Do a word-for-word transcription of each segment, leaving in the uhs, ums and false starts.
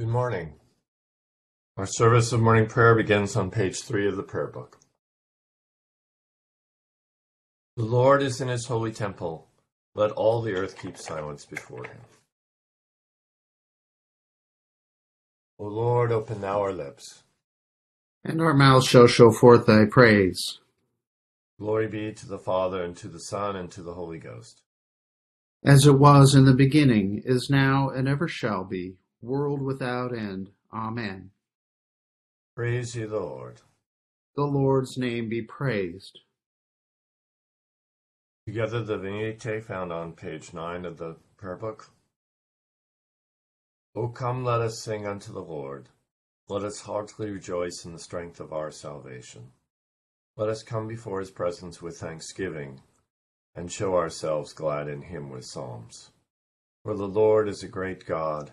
Good morning. Our service of morning prayer begins on page three of the prayer book. The Lord is in his holy temple. Let all the earth keep silence before him. O Lord, open thou our lips. And our mouths shall show forth thy praise. Glory be to the Father, and to the Son, and to the Holy Ghost. As it was in the beginning, is now, and ever shall be, world without end. Amen. Praise ye the Lord. The Lord's name be praised. Together the Venite found on page nine of the prayer book. O come, let us sing unto the Lord. Let us heartily rejoice in the strength of our salvation. Let us come before his presence with thanksgiving, and show ourselves glad in him with psalms. For the Lord is a great God,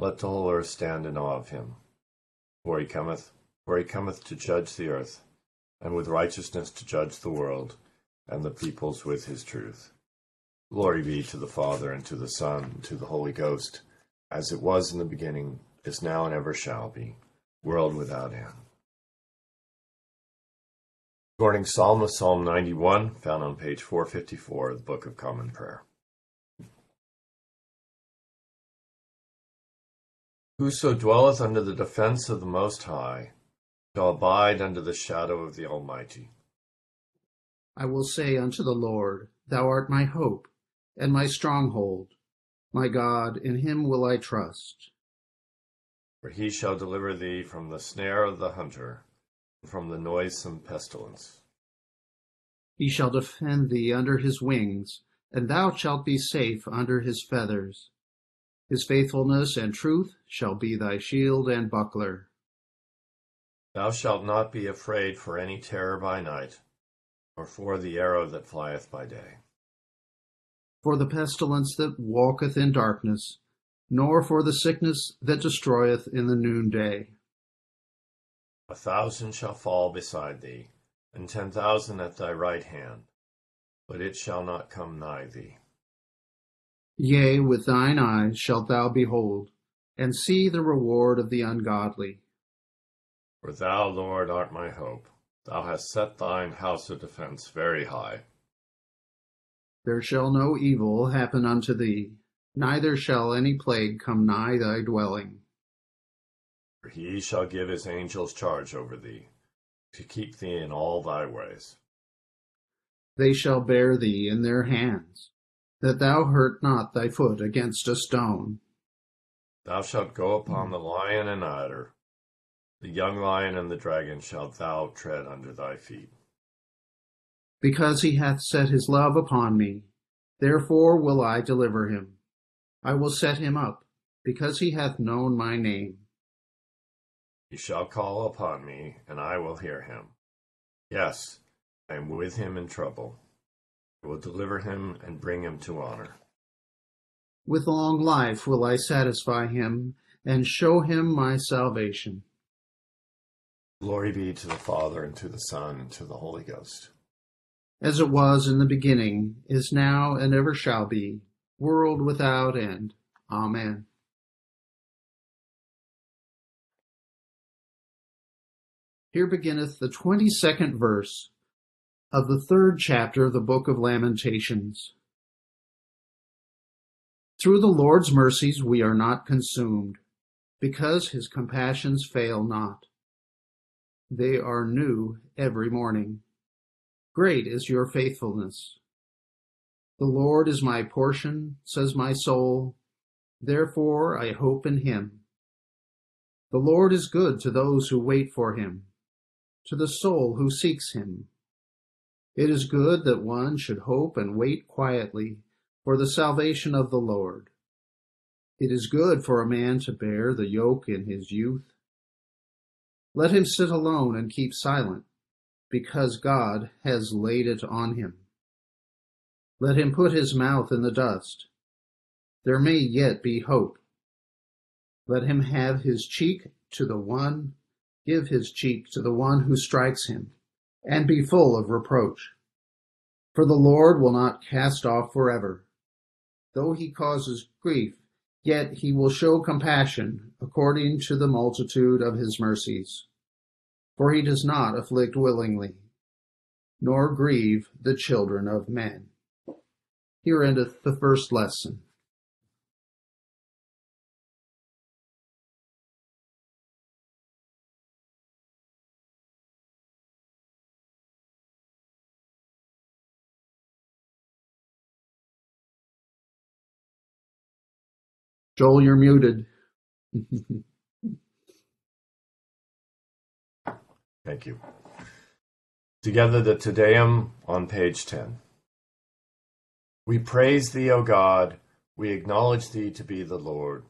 Let the whole earth stand in awe of him. For he cometh, for he cometh to judge the earth, and with righteousness to judge the world, and the peoples with his truth. Glory be to the Father, and to the Son, and to the Holy Ghost, as it was in the beginning, is now, and ever shall be, world without end. Morning Psalm is Psalm ninety-one, found on page four fifty-four of the Book of Common Prayer. Whoso dwelleth under the defence of the Most High shall abide under the shadow of the Almighty. I will say unto the Lord, Thou art my hope, and my stronghold. My God, in him will I trust. For he shall deliver thee from the snare of the hunter, and from the noisome pestilence. He shall defend thee under his wings, and thou shalt be safe under his feathers. His faithfulness and truth shall be thy shield and buckler. Thou shalt not be afraid for any terror by night, or for the arrow that flieth by day. For the pestilence that walketh in darkness, nor for the sickness that destroyeth in the noonday. A thousand shall fall beside thee, and ten thousand at thy right hand, but it shall not come nigh thee. Yea, with thine eyes shalt thou behold, and see the reward of the ungodly. For thou, Lord, art my hope. Thou hast set thine house of defence very high. There shall no evil happen unto thee, neither shall any plague come nigh thy dwelling. For he shall give his angels charge over thee, to keep thee in all thy ways. They shall bear thee in their hands, that thou hurt not thy foot against a stone. Thou shalt go upon the lion and adder. The young lion and the dragon shalt thou tread under thy feet. Because he hath set his love upon me, therefore will I deliver him. I will set him up, because he hath known my name. He shall call upon me, and I will hear him. Yes, I am with him in trouble. I will deliver him and bring him to honor. With long life will I satisfy him, and show him my salvation. Glory be to the Father, and to the Son, and to the Holy Ghost. As it was in the beginning, is now, and ever shall be, world without end. Amen. Here beginneth the twenty-second verse of the third chapter of the Book of Lamentations. Through the Lord's mercies we are not consumed, because his compassions fail not. They are new every morning. Great is your faithfulness. The Lord is my portion, says my soul. Therefore I hope in him. The Lord is good to those who wait for him, to the soul who seeks him. It is good that one should hope and wait quietly for the salvation of the Lord. It is good for a man to bear the yoke in his youth, Let him sit alone and keep silent, because God has laid it on him. Let him put his mouth in the dust. There may yet be hope. Let him have his cheek to the one, give his cheek to the one who strikes him, and be full of reproach. For the Lord will not cast off forever. Though he causes grief, yet he will show compassion according to the multitude of his mercies. For he does not afflict willingly, nor grieve the children of men. Here endeth the first lesson. Joel, you're muted. Thank you. Together the Te Deum on page ten. We praise thee, O God. We acknowledge thee to be the Lord.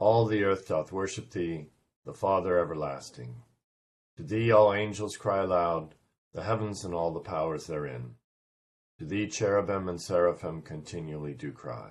All the earth doth worship thee, the Father everlasting. To thee all angels cry aloud, the heavens and all the powers therein. To thee cherubim and seraphim continually do cry.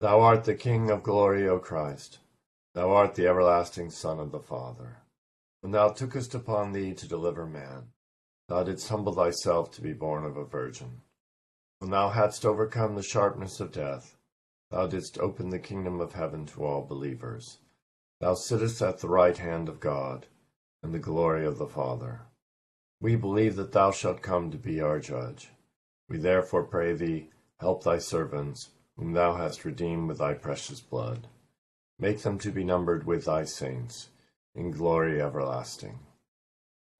Thou art the King of glory, O Christ. Thou art the everlasting Son of the Father. When thou tookest upon thee to deliver man, thou didst humble thyself to be born of a virgin. When thou hadst overcome the sharpness of death, thou didst open the kingdom of heaven to all believers. Thou sittest at the right hand of God, in the glory of the Father. We believe that thou shalt come to be our judge. We therefore pray thee, help thy servants, whom thou hast redeemed with thy precious blood. Make them to be numbered with thy saints, in glory everlasting.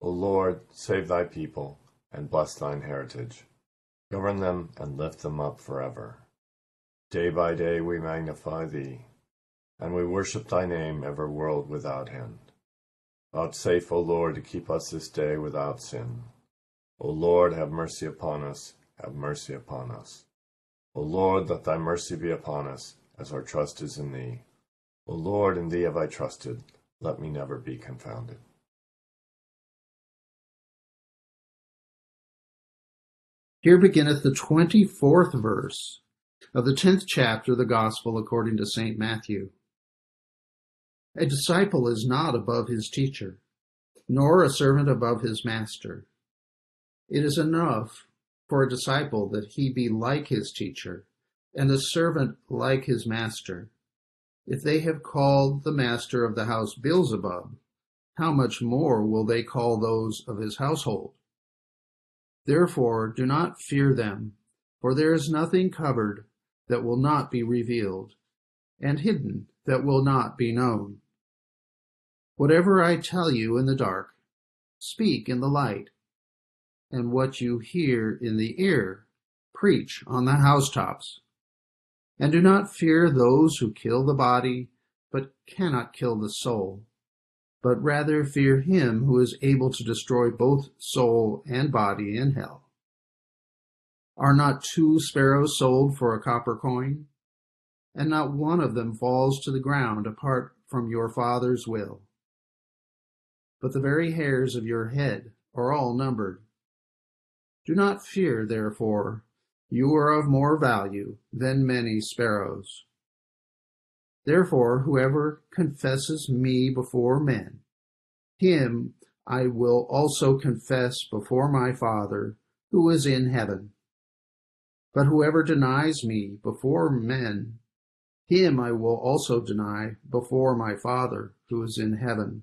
O Lord, save thy people, and bless thine heritage. Govern them, and lift them up forever. Day by day we magnify thee, and we worship thy name ever world without end. Vouchsafe, O Lord, to keep us this day without sin. O Lord, have mercy upon us, have mercy upon us. O Lord, let thy mercy be upon us, as our trust is in thee. O Lord, in thee have I trusted. Let me never be confounded. Here beginneth the twenty-fourth verse of the tenth chapter of the Gospel according to Saint Matthew. A disciple is not above his teacher, nor a servant above his master. It is enough for a disciple that he be like his teacher, and the servant like his master. If they have called the master of the house Beelzebub, how much more will they call those of his household? Therefore do not fear them, for there is nothing covered that will not be revealed, and hidden that will not be known. Whatever I tell you in the dark, speak in the light, and what you hear in the ear, preach on the housetops. And do not fear those who kill the body, but cannot kill the soul, but rather fear him who is able to destroy both soul and body in hell. Are not two sparrows sold for a copper coin? And not one of them falls to the ground apart from your Father's will. But the very hairs of your head are all numbered. Do not fear, therefore, you are of more value than many sparrows. Therefore, whoever confesses me before men, him I will also confess before my Father, who is in heaven. But whoever denies me before men, him I will also deny before my Father, who is in heaven.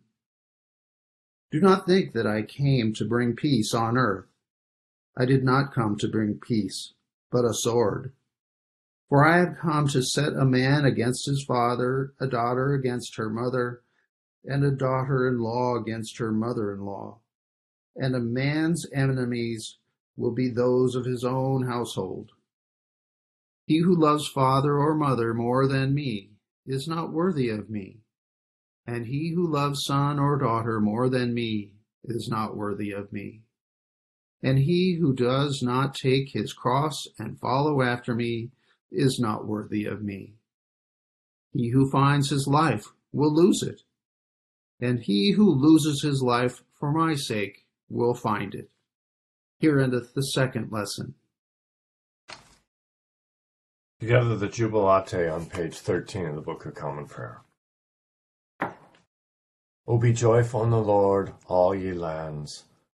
Do not think that I came to bring peace on earth. I did not come to bring peace, but a sword. For I have come to set a man against his father, a daughter against her mother, and a daughter-in-law against her mother-in-law, and a man's enemies will be those of his own household. He who loves father or mother more than me is not worthy of me, and he who loves son or daughter more than me is not worthy of me. And he who does not take his cross and follow after me is not worthy of me. He who finds his life will lose it, and he who loses his life for my sake will find it. Here endeth the second lesson. Together the Jubilate on page thirteen of the Book of Common Prayer. O be joyful in the Lord, all ye lands.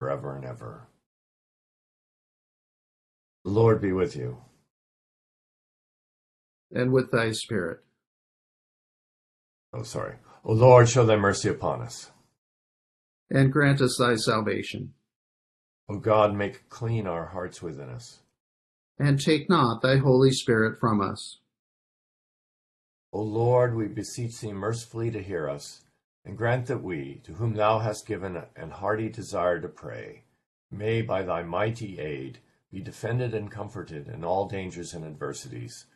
forever and ever. The Lord be with you. And with thy spirit. Oh, sorry. O Lord, show thy mercy upon us. And grant us thy salvation. O God, make clean our hearts within us. And take not thy Holy Spirit from us. O Lord, we beseech thee mercifully to hear us, and grant that we, to whom thou hast given an hearty desire to pray, may by thy mighty aid be defended and comforted in all dangers and adversities,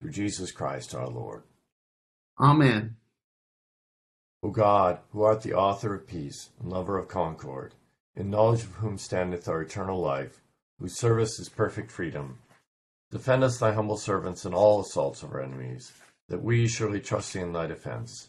through Jesus Christ our Lord. Amen. O God, who art the author of peace and lover of concord, in knowledge of whom standeth our eternal life, whose service is perfect freedom, defend us thy humble servants in all assaults of our enemies, that we, surely trusting in thy defense,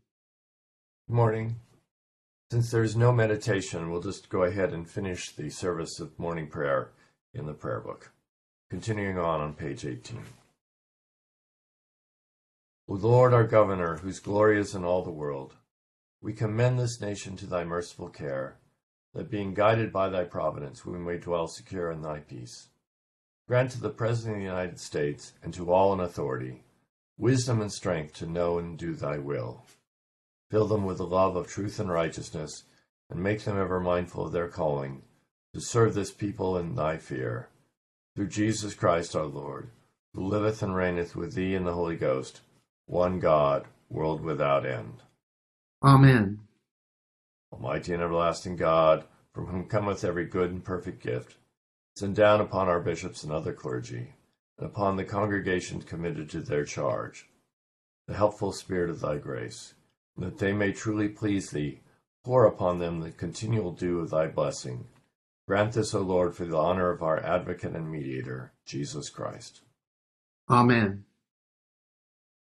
Good morning. Since there is no meditation, we'll just go ahead and finish the service of morning prayer in the prayer book. Continuing on on page eighteen. O Lord, our Governor, whose glory is in all the world, we commend this nation to thy merciful care, that being guided by thy providence, we may dwell secure in thy peace. Grant to the President of the United States, and to all in authority, wisdom and strength to know and do thy will. Fill them with the love of truth and righteousness, and make them ever mindful of their calling, to serve this people in thy fear. Through Jesus Christ our Lord, who liveth and reigneth with thee in the Holy Ghost, one God, world without end. Amen. Almighty and everlasting God, from whom cometh every good and perfect gift, send down upon our bishops and other clergy, and upon the congregation committed to their charge, the helpful spirit of thy grace, and that they may truly please thee, pour upon them the continual dew of thy blessing. Grant this, O Lord, for the honor of our advocate and mediator, Jesus Christ. Amen.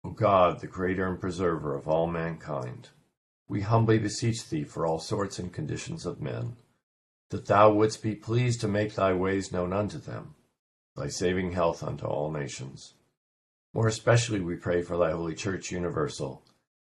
O God, the creator and preserver of all mankind, we humbly beseech thee for all sorts and conditions of men, that thou wouldst be pleased to make thy ways known unto them, thy saving health unto all nations. More especially we pray for thy holy church universal,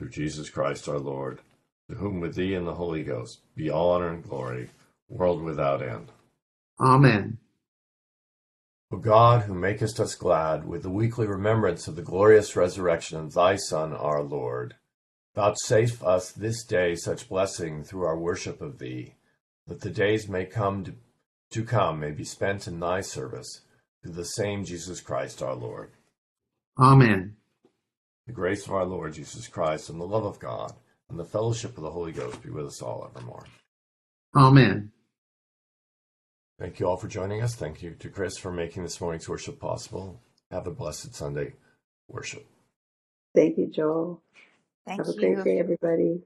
Through Jesus Christ our Lord, to whom with thee and the Holy Ghost be all honor and glory, world without end. Amen. O God, who makest us glad with the weekly remembrance of the glorious resurrection of thy Son, our Lord, vouchsafe us this day such blessing through our worship of thee, that the days may come to, to come may be spent in thy service, through the same Jesus Christ our Lord. Amen. The grace of our Lord Jesus Christ, and the love of God, and the fellowship of the Holy Ghost be with us all evermore. Amen. Thank you all for joining us. Thank you to Chris for making this morning's worship possible. Have a blessed Sunday worship. Thank you, Joel. Thank you. Have a great day, everybody.